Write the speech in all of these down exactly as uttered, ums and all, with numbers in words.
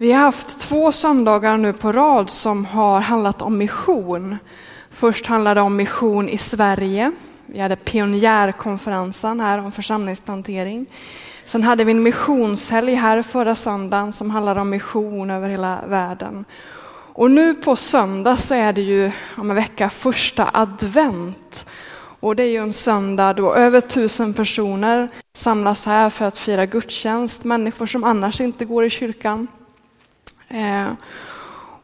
Vi har haft två söndagar nu på rad som har handlat om mission. Först handlade det om mission i Sverige. Vi hade pionjärkonferensen här om församlingsplantering. Sen hade vi en missionshelg här förra söndagen som handlade om mission över hela världen. Och nu på söndag så är det ju om en vecka första advent. Och det är ju en söndag då över tusen personer samlas här för att fira gudstjänst. Människor som annars inte går i kyrkan. Eh,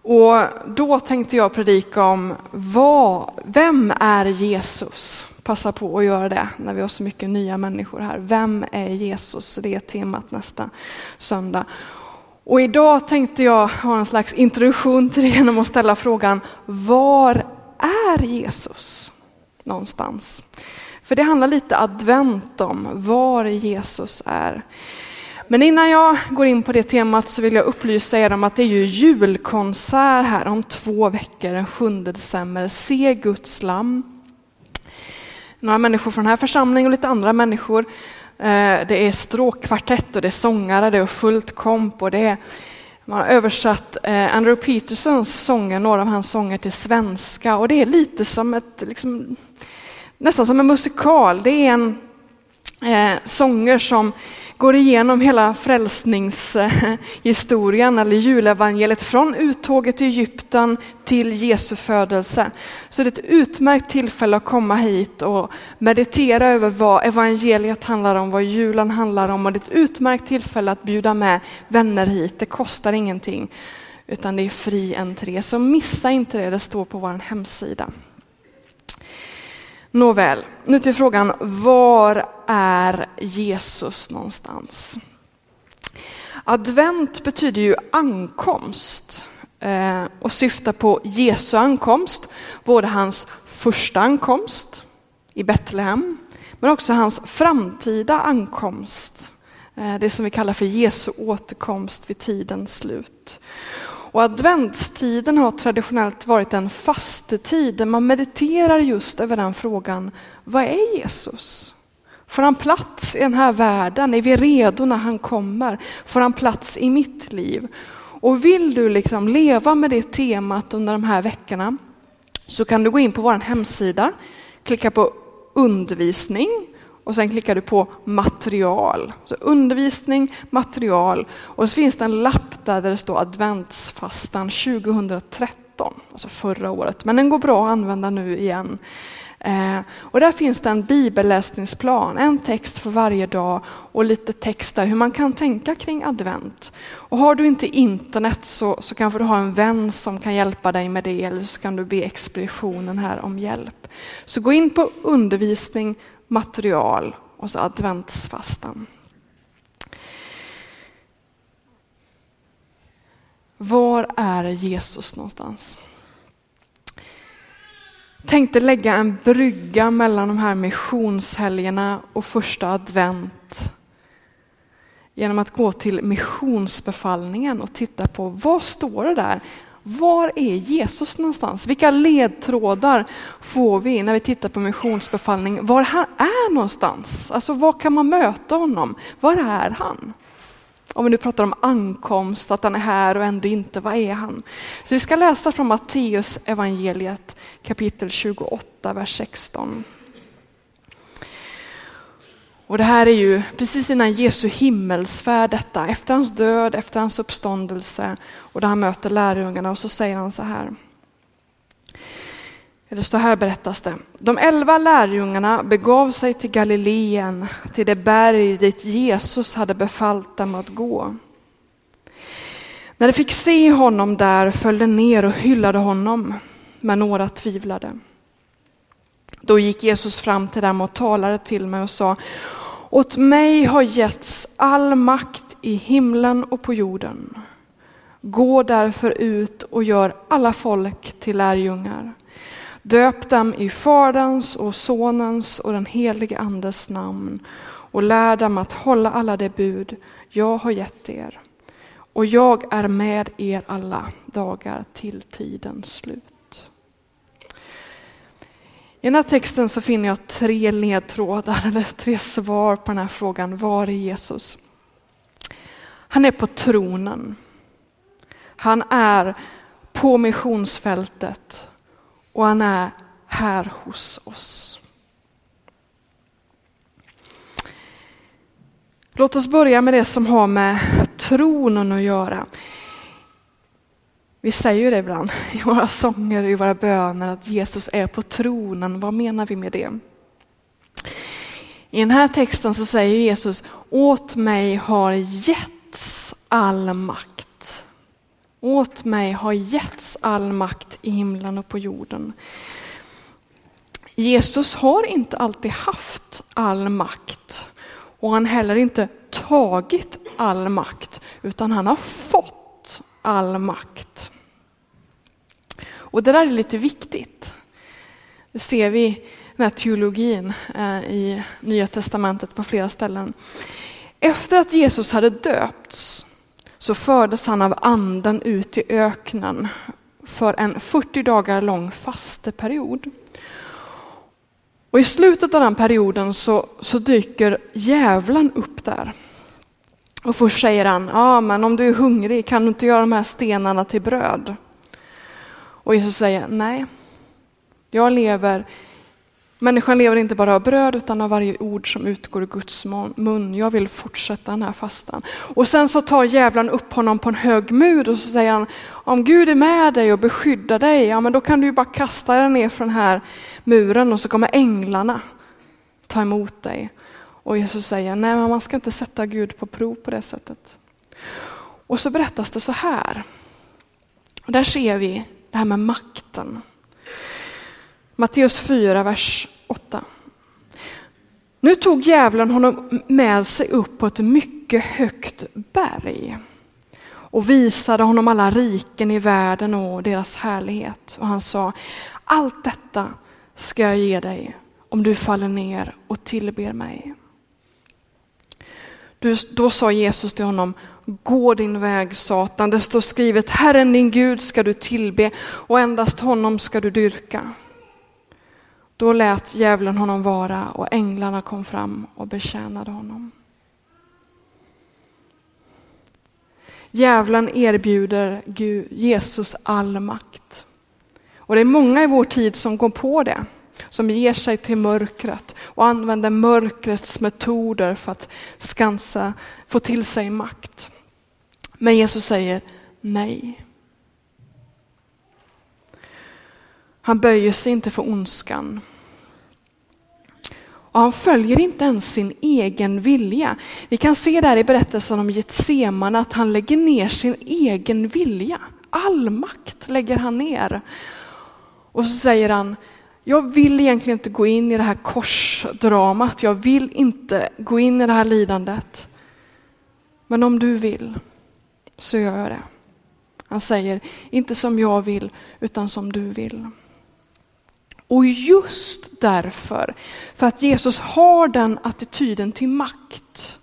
och då tänkte jag predika om vad, vem är Jesus? Passa på att göra det när vi har så mycket nya människor här. Vem är Jesus? Det är temat nästa söndag. Och idag tänkte jag ha en slags introduktion till det genom att ställa frågan: var är Jesus någonstans? För det handlar lite advent om var Jesus är. Men innan jag går in på det temat så vill jag upplysa er om att det är ju julkonsert här om två veckor, den sjunde december. Se Guds lamm. Några människor från den här församlingen och lite andra människor. Det är stråkkvartett och det är sångare, det är fullt komp och det är, man har översatt Andrew Petersons sånger, några av hans sånger till svenska, och det är lite som ett, liksom, nästan som en musikal. Det är en eh, sånger som går igenom hela frälsningshistorien eller julevangeliet från uttåget till Egypten till Jesu födelse. Så det är ett utmärkt tillfälle att komma hit och meditera över vad evangeliet handlar om, vad julen handlar om. Och det är ett utmärkt tillfälle att bjuda med vänner hit. Det kostar ingenting utan det är fri entré. Så missa inte det, det står på vår hemsida. Nåväl, nu till frågan: var är Jesus någonstans? Advent betyder ju ankomst och syftar på Jesu ankomst, både hans första ankomst i Betlehem men också hans framtida ankomst, det som vi kallar för Jesu återkomst vid tidens slut. Och adventstiden har traditionellt varit en fastetid där man mediterar just över den frågan: vad är Jesus? Får han plats i den här världen? Är vi redo när han kommer? Får han plats i mitt liv? Och vill du liksom leva med det temat under de här veckorna så kan du gå in på vår hemsida, klicka på undervisning och sen klickar du på material. Så undervisning, material. Och så finns det en lapp där, där det står adventsfastan tjugohundratretton. Alltså förra året. Men den går bra att använda nu igen. Eh, och där finns det en bibelläsningsplan. En text för varje dag. Och lite text där hur man kan tänka kring advent. Och har du inte internet så, så kanske du har en vän som kan hjälpa dig med det. Eller så kan du be expeditionen här om hjälp. Så gå in på undervisning, material och så adventsfastan. Var är Jesus någonstans? Tänkte lägga en brygga mellan de här missionshelgerna och första advent genom att gå till missionsbefallningen och titta på vad står det där? Var är Jesus någonstans? Vilka ledtrådar får vi när vi tittar på missionsbefallning? Var han är någonstans? Alltså var kan man möta honom? Var är han? Om vi nu pratar om ankomst, att han är här och ändå inte, vad är han? Så vi ska läsa från Matteus evangeliet kapitel tjugoåtta, vers sexton. Och det här är ju precis innan Jesu himmelsfärd, detta, efter hans död, efter hans uppståndelse, och där han möter lärjungarna och så säger han så här. Det står här, berättas det: de elva lärjungarna begav sig till Galileen, till det berg dit Jesus hade befallt dem att gå. När de fick se honom där föll de ner och hyllade honom, men några tvivlade. Då gick Jesus fram till dem och talade till mig och sa: åt mig har getts all makt i himlen och på jorden. Gå därför ut och gör alla folk till lärjungar. Döp dem i Faderns och Sonens och den helige Andes namn och lär dem att hålla alla de bud jag har gett er. Och jag är med er alla dagar till tidens slut. I den här texten så finner jag tre ledtrådar eller tre svar på den här frågan: var är Jesus? Han är på tronen. Han är på missionsfältet och han är här hos oss. Låt oss börja med det som har med tronen att göra. Vi säger ju det ibland i våra sånger, i våra böner, att Jesus är på tronen. Vad menar vi med det? I den här texten så säger Jesus: åt mig har getts all makt. Åt mig har getts all makt i himlen och på jorden. Jesus har inte alltid haft all makt. Och han heller inte tagit all makt, utan han har fått all makt. Och det där är lite viktigt. Det ser vi den här teologin i Nya testamentet på flera ställen. Efter att Jesus hade döpts så fördes han av anden ut i öknen för en fyrtio dagar lång fasteperiod. Och i slutet av den perioden så, så dyker djävulen upp där. Och först säger han: ja, men om du är hungrig kan du inte göra de här stenarna till bröd. Och Jesus säger: nej, jag lever. Människan lever inte bara av bröd utan av varje ord som utgår ur Guds mun. Jag vill fortsätta den här fastan. Och sen så tar djävulen upp honom på en hög mur och så säger han: om Gud är med dig och beskyddar dig, ja men då kan du ju bara kasta dig ner från den här muren och så kommer änglarna ta emot dig. Och Jesus säger: nej, men man ska inte sätta Gud på prov på det sättet. Och så berättas det så här. Och där ser vi det här med makten. Matteus fyra, vers åtta. Nu tog djävulen honom med sig upp på ett mycket högt berg och visade honom alla riken i världen och deras härlighet. Och han sa: allt detta ska jag ge dig om du faller ner och tillber mig. Då sa Jesus till honom: gå din väg, Satan. Det står skrivet: Herren din Gud ska du tillbe och endast honom ska du dyrka. Då lät djävulen honom vara och änglarna kom fram och betjänade honom. Djävulen erbjuder Gud, Jesus all makt. Och det är många i vår tid som går på det. Som ger sig till mörkret och använder mörkrets metoder för att skansa, få till sig makt. Men Jesus säger nej. Han böjer sig inte för ondskan. Och han följer inte ens sin egen vilja. Vi kan se där i berättelsen om Getsemane att han lägger ner sin egen vilja. All makt lägger han ner. Och så säger han: jag vill egentligen inte gå in i det här korsdramat. Jag vill inte gå in i det här lidandet. Men om du vill så gör jag det. Han säger: inte som jag vill utan som du vill. Och just därför, för att Jesus har den attityden till makt,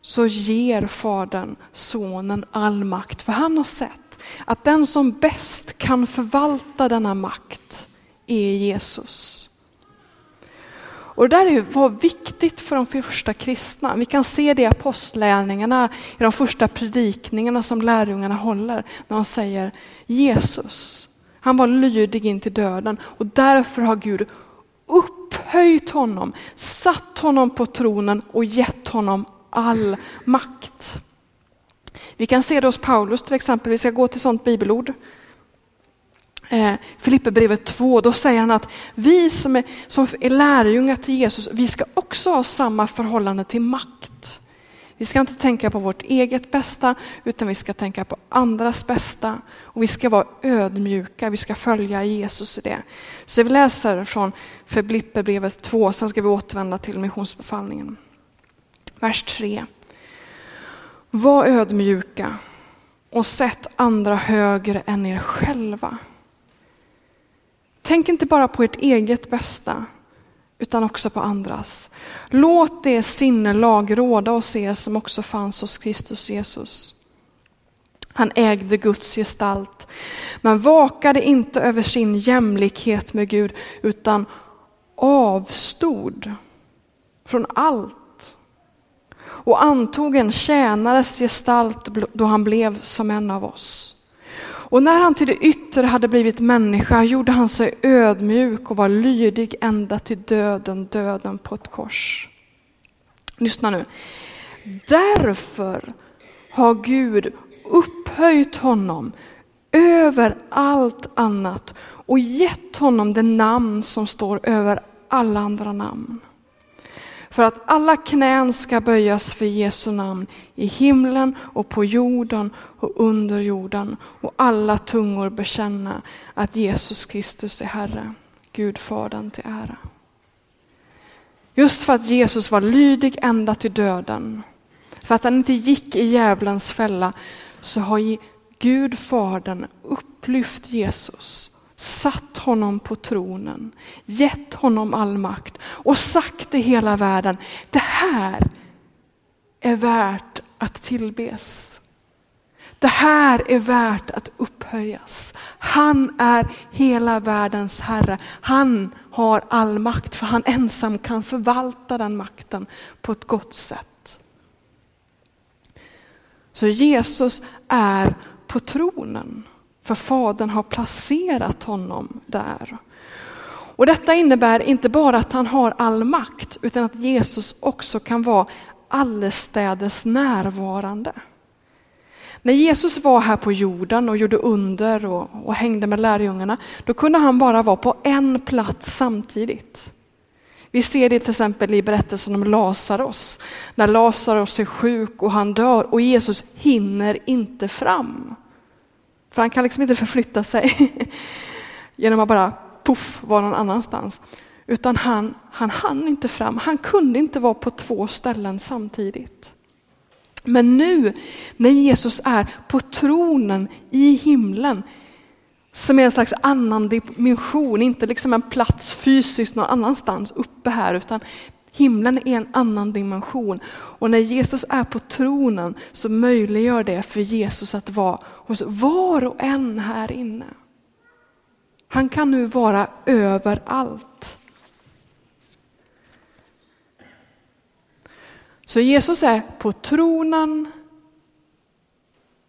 så ger Fadern Sonen all makt. För han har sett att den som bäst kan förvalta denna makt är Jesus. Och det där var viktigt för de första kristna. Vi kan se det i apostlagärningarna, i de första predikningarna som lärjungarna håller. När de säger: Jesus, han var lydig in till döden och därför har Gud upphöjt honom, satt honom på tronen och gett honom all makt. Vi kan se det hos Paulus till exempel. Vi ska gå till sånt bibelord. Eh, Filippe brevet två, då säger han att vi som är, som är lärjungar till Jesus, vi ska också ha samma förhållande till makt. Vi ska inte tänka på vårt eget bästa utan vi ska tänka på andras bästa. Och vi ska vara ödmjuka, vi ska följa Jesus i det. Så vi läser från Filippe brevet två, sen ska vi återvända till missionsbefallningen. Vers tre. Var ödmjuka och sätt andra högre än er själva. Tänk inte bara på ert eget bästa utan också på andras. Låt det sinnelag råda hos er som också fanns hos Kristus Jesus. Han ägde Guds gestalt, men vakade inte över sin jämlikhet med Gud utan avstod från allt och antog en tjänares gestalt då han blev som en av oss. Och när han till det yttre hade blivit människa gjorde han sig ödmjuk och var lydig ända till döden, döden på ett kors. Lyssna nu. Därför har Gud upphöjt honom över allt annat och gett honom det namn som står över alla andra namn. För att alla knän ska böjas för Jesu namn i himlen och på jorden och under jorden. Och alla tungor bekänna att Jesus Kristus är Herre, Gud Fadern till ära. Just för att Jesus var lydig ända till döden, för att han inte gick i djävulens fälla, så har Gud Fadern upplyft Jesus, satt honom på tronen, gett honom all makt och sagt till hela världen: det här är värt att tillbes. Det här är värt att upphöjas. Han är hela världens herre. Han har all makt, för han ensam kan förvalta den makten på ett gott sätt. Så Jesus är på tronen, för Fadern har placerat honom där. Och detta innebär inte bara att han har all makt, utan att Jesus också kan vara allestädes närvarande. När Jesus var här på jorden och gjorde under och, och hängde med lärjungarna, då kunde han bara vara på en plats samtidigt. Vi ser det till exempel i berättelsen om Lazarus. När Lazarus är sjuk och han dör och Jesus hinner inte fram. För han kan liksom inte förflytta sig genom att bara puff vara någon annanstans. Utan han, han hann inte fram. Han kunde inte vara på två ställen samtidigt. Men nu när Jesus är på tronen i himlen, som är en slags annan dimension, inte liksom en plats fysiskt någon annanstans uppe här, utan himlen är en annan dimension. Och när Jesus är på tronen så möjliggör det för Jesus att vara hos var och en här inne. Han kan nu vara överallt. Så Jesus är på tronen,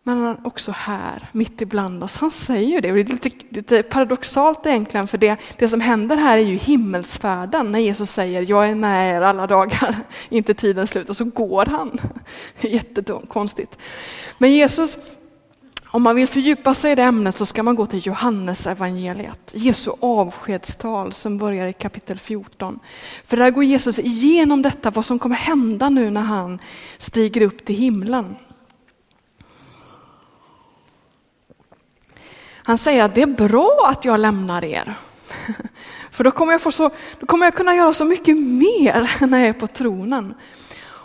men han är också här, mitt ibland oss. Han säger det, och det är lite, lite paradoxalt egentligen, för det, det som händer här är ju himmelsfärden. När Jesus säger, jag är med er alla dagar, inte tiden slut, och så går han. Jättekonstigt. Men Jesus, om man vill fördjupa sig i det ämnet så ska man gå till Johannes evangeliet. Jesu avskedstal som börjar i kapitel fjorton. För där går Jesus igenom detta, vad som kommer hända nu när han stiger upp till himlen. Han säger att det är bra att jag lämnar er. För då kommer jag, få så, då kommer jag kunna göra så mycket mer när jag är på tronen.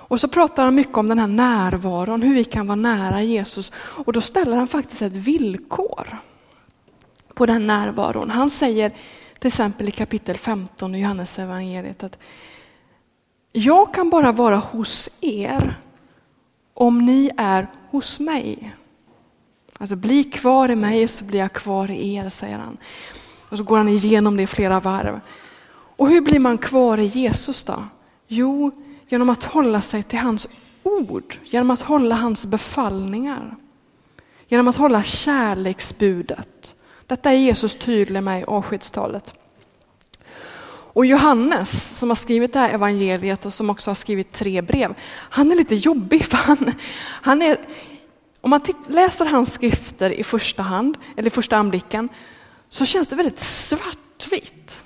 Och så pratar han mycket om den här närvaron, hur vi kan vara nära Jesus. Och då ställer han faktiskt ett villkor på den närvaron. Han säger till exempel i kapitel femton i Johannes evangeliet att jag kan bara vara hos er om ni är hos mig. Alltså bli kvar i mig så blir jag kvar i er, säger han. Och så går han igenom det i flera varv. Och hur blir man kvar i Jesus då? Jo, genom att hålla sig till hans ord. Genom att hålla hans befallningar. Genom att hålla kärleksbudet. Detta är Jesus tydlig med i avskedstalet. Och Johannes som har skrivit det här evangeliet och som också har skrivit tre brev. Han är lite jobbig, för han, han är... Om man t- läser hans skrifter i första hand, eller i första anblicken, så känns det väldigt svartvitt.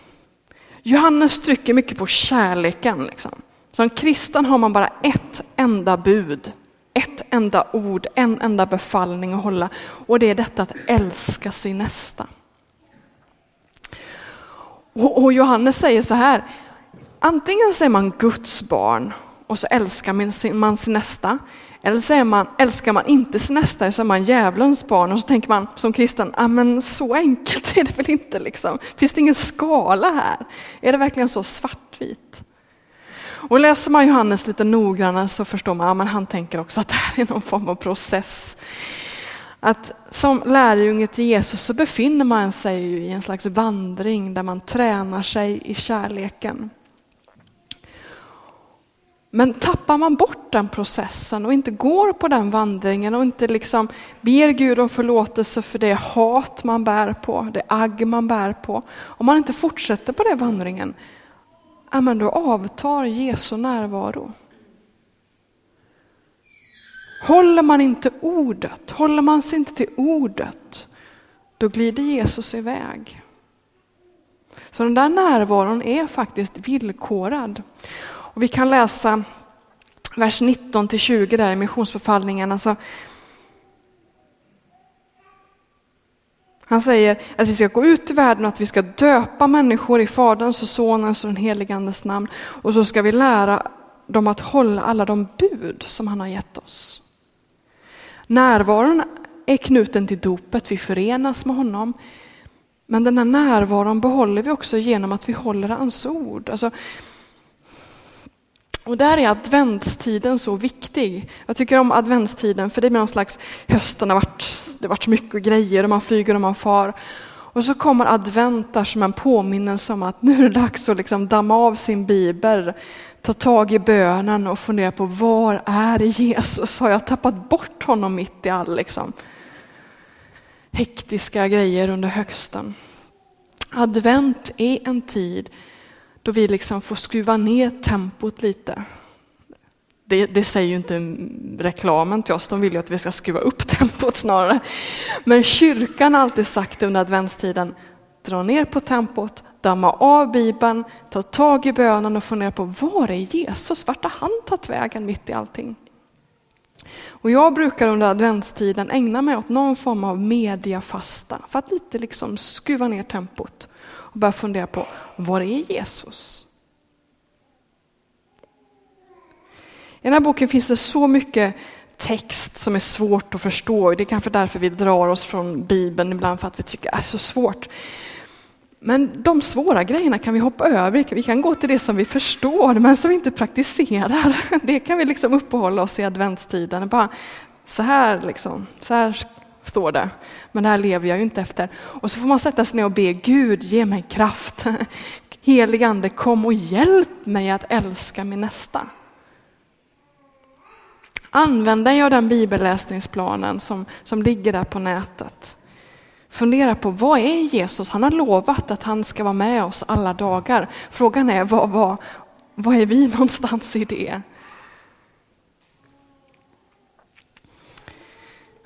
Johannes trycker mycket på kärleken. Liksom. Som kristen har man bara ett enda bud, ett enda ord, en enda befallning att hålla. Och det är detta att älska sin nästa. Och, och Johannes säger så här, antingen så är man Guds barn och så älskar man sin nästa. Eller så är man, älskar man inte sin nästa så är man djävulens barn. Och så tänker man som kristen, ah, men så enkelt är det väl inte liksom. Finns det ingen skala här? Är det verkligen så svartvit? Och läser man Johannes lite noggrannare så förstår man, ah, men han tänker också att det här är någon form av process. Att som lärjunge till Jesus så befinner man sig ju i en slags vandring där man tränar sig i kärleken. Men tappar man bort den processen och inte går på den vandringen och inte liksom ber Gud om förlåtelse för det hat man bär på, det agg man bär på. Om man inte fortsätter på den vandringen, ja, men då avtar Jesu närvaro. Håller man inte ordet, håller man sig inte till ordet, då glider Jesus iväg. Så den där närvaron är faktiskt villkorad. Och vi kan läsa vers nitton till tjugo där i missionsbefallningen. Alltså, han säger att vi ska gå ut i världen och att vi ska döpa människor i Faderns och Sonens och den Helige Andes namn. Och så ska vi lära dem att hålla alla de bud som han har gett oss. Närvaron är knuten till dopet, vi förenas med honom. Men den här närvaron behåller vi också genom att vi håller hans ord. Alltså, och där är adventstiden så viktig. Jag tycker om adventstiden för det är någon slags hösten har varit, det har varit så mycket grejer och man flyger och man far. Och så kommer advent där som en påminnelse om att nu är det dags att liksom damma av sin bibel, ta tag i bönen och fundera på var är Jesus? Har jag tappat bort honom mitt i all liksom hektiska grejer under hösten? Advent är en tid då vi liksom får skruva ner tempot lite. Det, det säger ju inte reklamen till oss. De vill ju att vi ska skruva upp tempot snarare. Men kyrkan har alltid sagt under adventstiden, dra ner på tempot, damma av Bibeln, ta tag i bönen och fundera på var är Jesus? Vart har han tagit vägen mitt i allting? Och jag brukar under adventstiden ägna mig åt någon form av mediafasta för att lite liksom skruva ner tempot. Och börja fundera på, var är Jesus? I den här boken finns det så mycket text som är svårt att förstå. Det är kanske därför vi drar oss från Bibeln ibland, för att vi tycker att det är så svårt. Men de svåra grejerna kan vi hoppa över. Vi kan gå till det som vi förstår men som vi inte praktiserar. Det kan vi liksom uppehålla oss i adventstiden. Bara så här liksom, så här står det. Men det här lever jag ju inte efter. Och så får man sätta sig ner och be Gud, ge mig kraft. Helig Ande, kom och hjälp mig att älska min nästa. Använder jag den bibelläsningsplanen som, som ligger där på nätet. Fundera på, vad är Jesus? Han har lovat att han ska vara med oss alla dagar. Frågan är, vad, vad, vad är vi någonstans i det?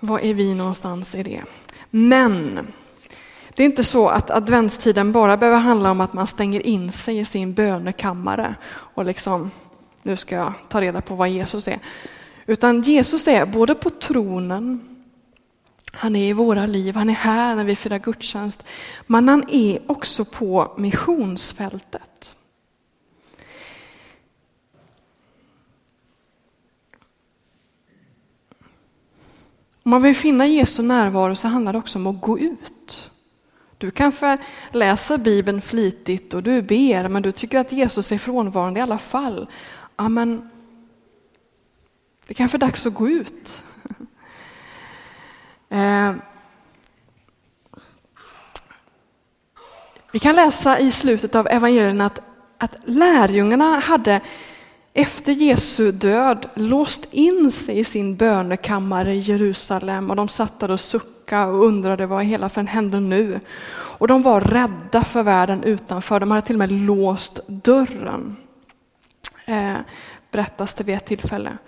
Vad är vi någonstans i det? Men det är inte så att adventstiden bara behöver handla om att man stänger in sig i sin bönekammare. Och liksom, nu ska jag ta reda på vad Jesus är. Utan Jesus är både på tronen, han är i våra liv, han är här när vi firar gudstjänst. Men han är också på missionsfältet. Om man vill finna Jesu närvaro så handlar det också om att gå ut. Du kanske läser Bibeln flitigt och du ber, men du tycker att Jesus är frånvarande i alla fall. Ja, men det kanske är dags att gå ut. Eh, vi kan läsa i slutet av evangelierna att, att lärjungarna hade efter Jesu död låst in sig i sin bönekammare i Jerusalem och de satt där och suckade och undrade vad i hela friden hände nu. Och de var rädda för världen utanför. De hade till och med låst dörren. Eh, berättas det vid ett tillfälle.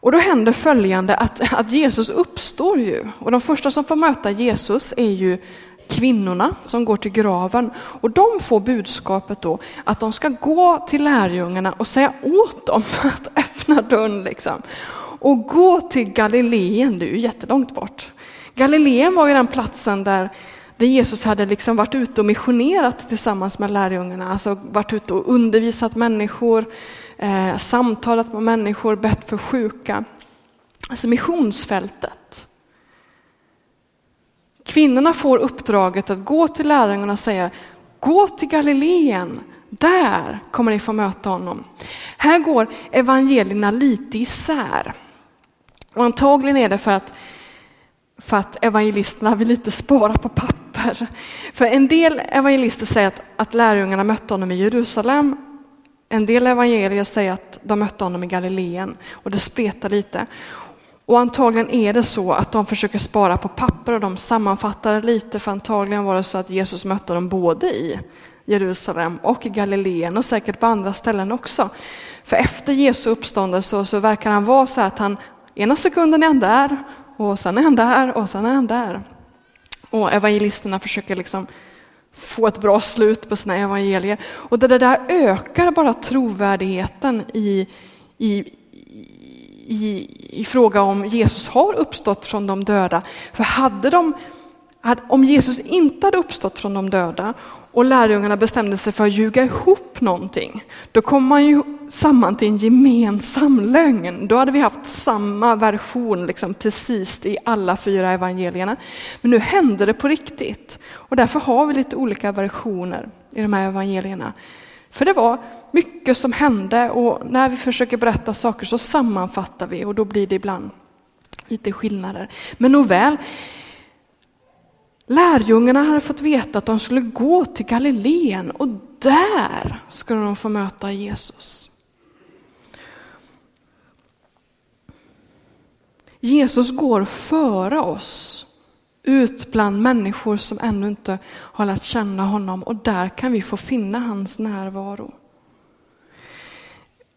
Och då händer följande att, att Jesus uppstår ju. Och de första som får möta Jesus är ju kvinnorna som går till graven. Och de får budskapet då att de ska gå till lärjungarna och säga åt dem att öppna dörren liksom. Och gå till Galileen, det är ju jättelångt bort. Galileen var ju den platsen där där Jesus hade liksom varit ute och missionerat tillsammans med lärjungarna. Alltså varit ute och undervisat människor, eh, samtalat med människor, bett för sjuka. Alltså missionsfältet. Kvinnorna får uppdraget att gå till lärjungarna och säga, gå till Galileen, där kommer ni få möta honom. Här går evangelierna lite isär. Och antagligen är det för att, för att evangelisterna vill lite spara på papper. För en del evangelister säger att, att lärjungarna mötte honom i Jerusalem. En del evangelier säger att de mötte honom i Galileen, och det spretar lite. Och antagligen är det så att de försöker spara på papper och de sammanfattar lite, för antagligen var det så att Jesus mötte dem både i Jerusalem och i Galileen och säkert på andra ställen också. För efter Jesu uppståndelse så, så verkar han vara så att han ena sekunden är han där och sen är han där och sen är han där. Och evangelisterna försöker liksom få ett bra slut på sina evangelier. Och det där ökar bara trovärdigheten i, i, i, i fråga om Jesus har uppstått från de döda. För hade de, om Jesus inte hade uppstått från de döda och lärjungarna bestämde sig för att ljuga ihop någonting, då kom man ju samman till en gemensam lögn. Då hade vi haft samma version liksom, precis i alla fyra evangelierna. Men nu hände det på riktigt. Och därför har vi lite olika versioner i de här evangelierna. För det var mycket som hände, och när vi försöker berätta saker så sammanfattar vi. Och då blir det ibland lite skillnader. Men nog väl. Lärjungarna hade fått veta att de skulle gå till Galileen och där skulle de få möta Jesus. Jesus går före oss ut bland människor som ännu inte har lärt känna honom, och där kan vi få finna hans närvaro.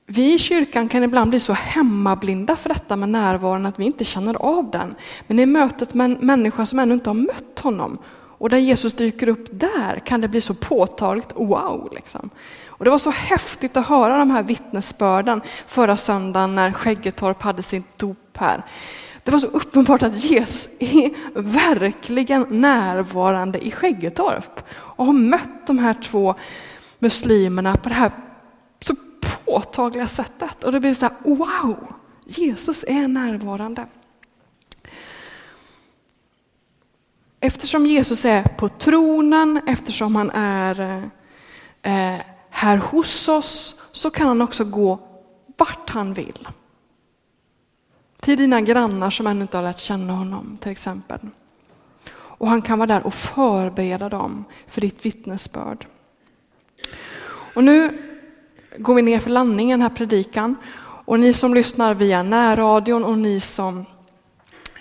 Vi i kyrkan kan ibland bli så hemmablinda för detta med närvaron att vi inte känner av den. Men i mötet med en människa som ännu inte har mött honom och där Jesus dyker upp där kan det bli så påtagligt. Wow! Liksom. Och det var så häftigt att höra de här vittnesbörden förra söndagen när Skäggetorp hade sin dop här. Det var så uppenbart att Jesus är verkligen närvarande i Skäggetorp och har mött de här två muslimerna på det här så påtagliga sättet. Och det blev så här, wow, Jesus är närvarande. Eftersom Jesus är på tronen, eftersom han är eh, här hos oss, så kan han också gå vart han vill. Till dina grannar som ännu inte har lärt känna honom till exempel. Och han kan vara där och förbereda dem för ditt vittnesbörd. Och nu går vi ner för landningen här predikan, och ni som lyssnar via närradion och ni som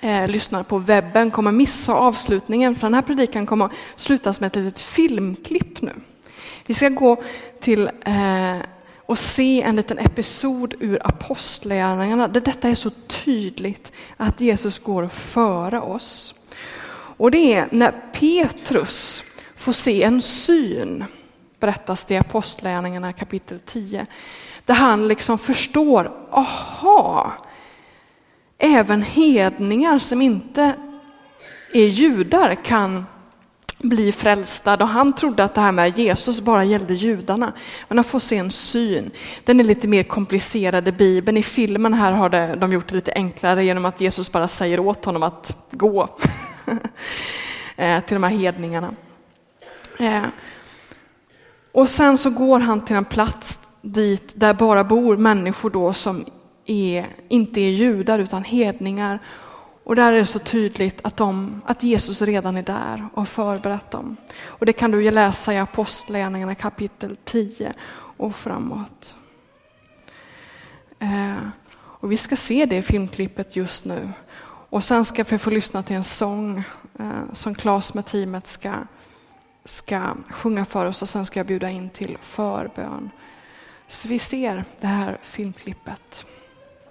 eh, lyssnar på webben kommer missa avslutningen, för den här predikan kommer slutas med ett litet filmklipp nu. Vi ska gå till eh, och se en liten episod ur Apostlagärningarna där detta är så tydligt att Jesus går före oss. Och det är när Petrus får se en syn, berättas det i Apostlagärningarna kapitel tio, där han liksom förstår, aha, även hedningar som inte är judar kan bli frälsta. Och han trodde att det här med Jesus bara gällde judarna, men han får se en syn. Den är lite mer komplicerad i Bibeln. I filmen här har det, de gjort det lite enklare genom att Jesus bara säger åt honom att gå till de här hedningarna. Och sen så går han till en plats dit där bara bor människor då som är, inte är judar utan hedningar. Och där är det så tydligt att, de, att Jesus redan är där och förberett dem. Och det kan du ju läsa i Apostlagärningarna kapitel tio och framåt. Eh, och vi ska se det i filmklippet just nu. Och sen ska vi få lyssna till en sång eh, som Claes med teamet ska ska sjunga för oss, och sen ska jag bjuda in till förbön. Så vi ser det här filmklippet.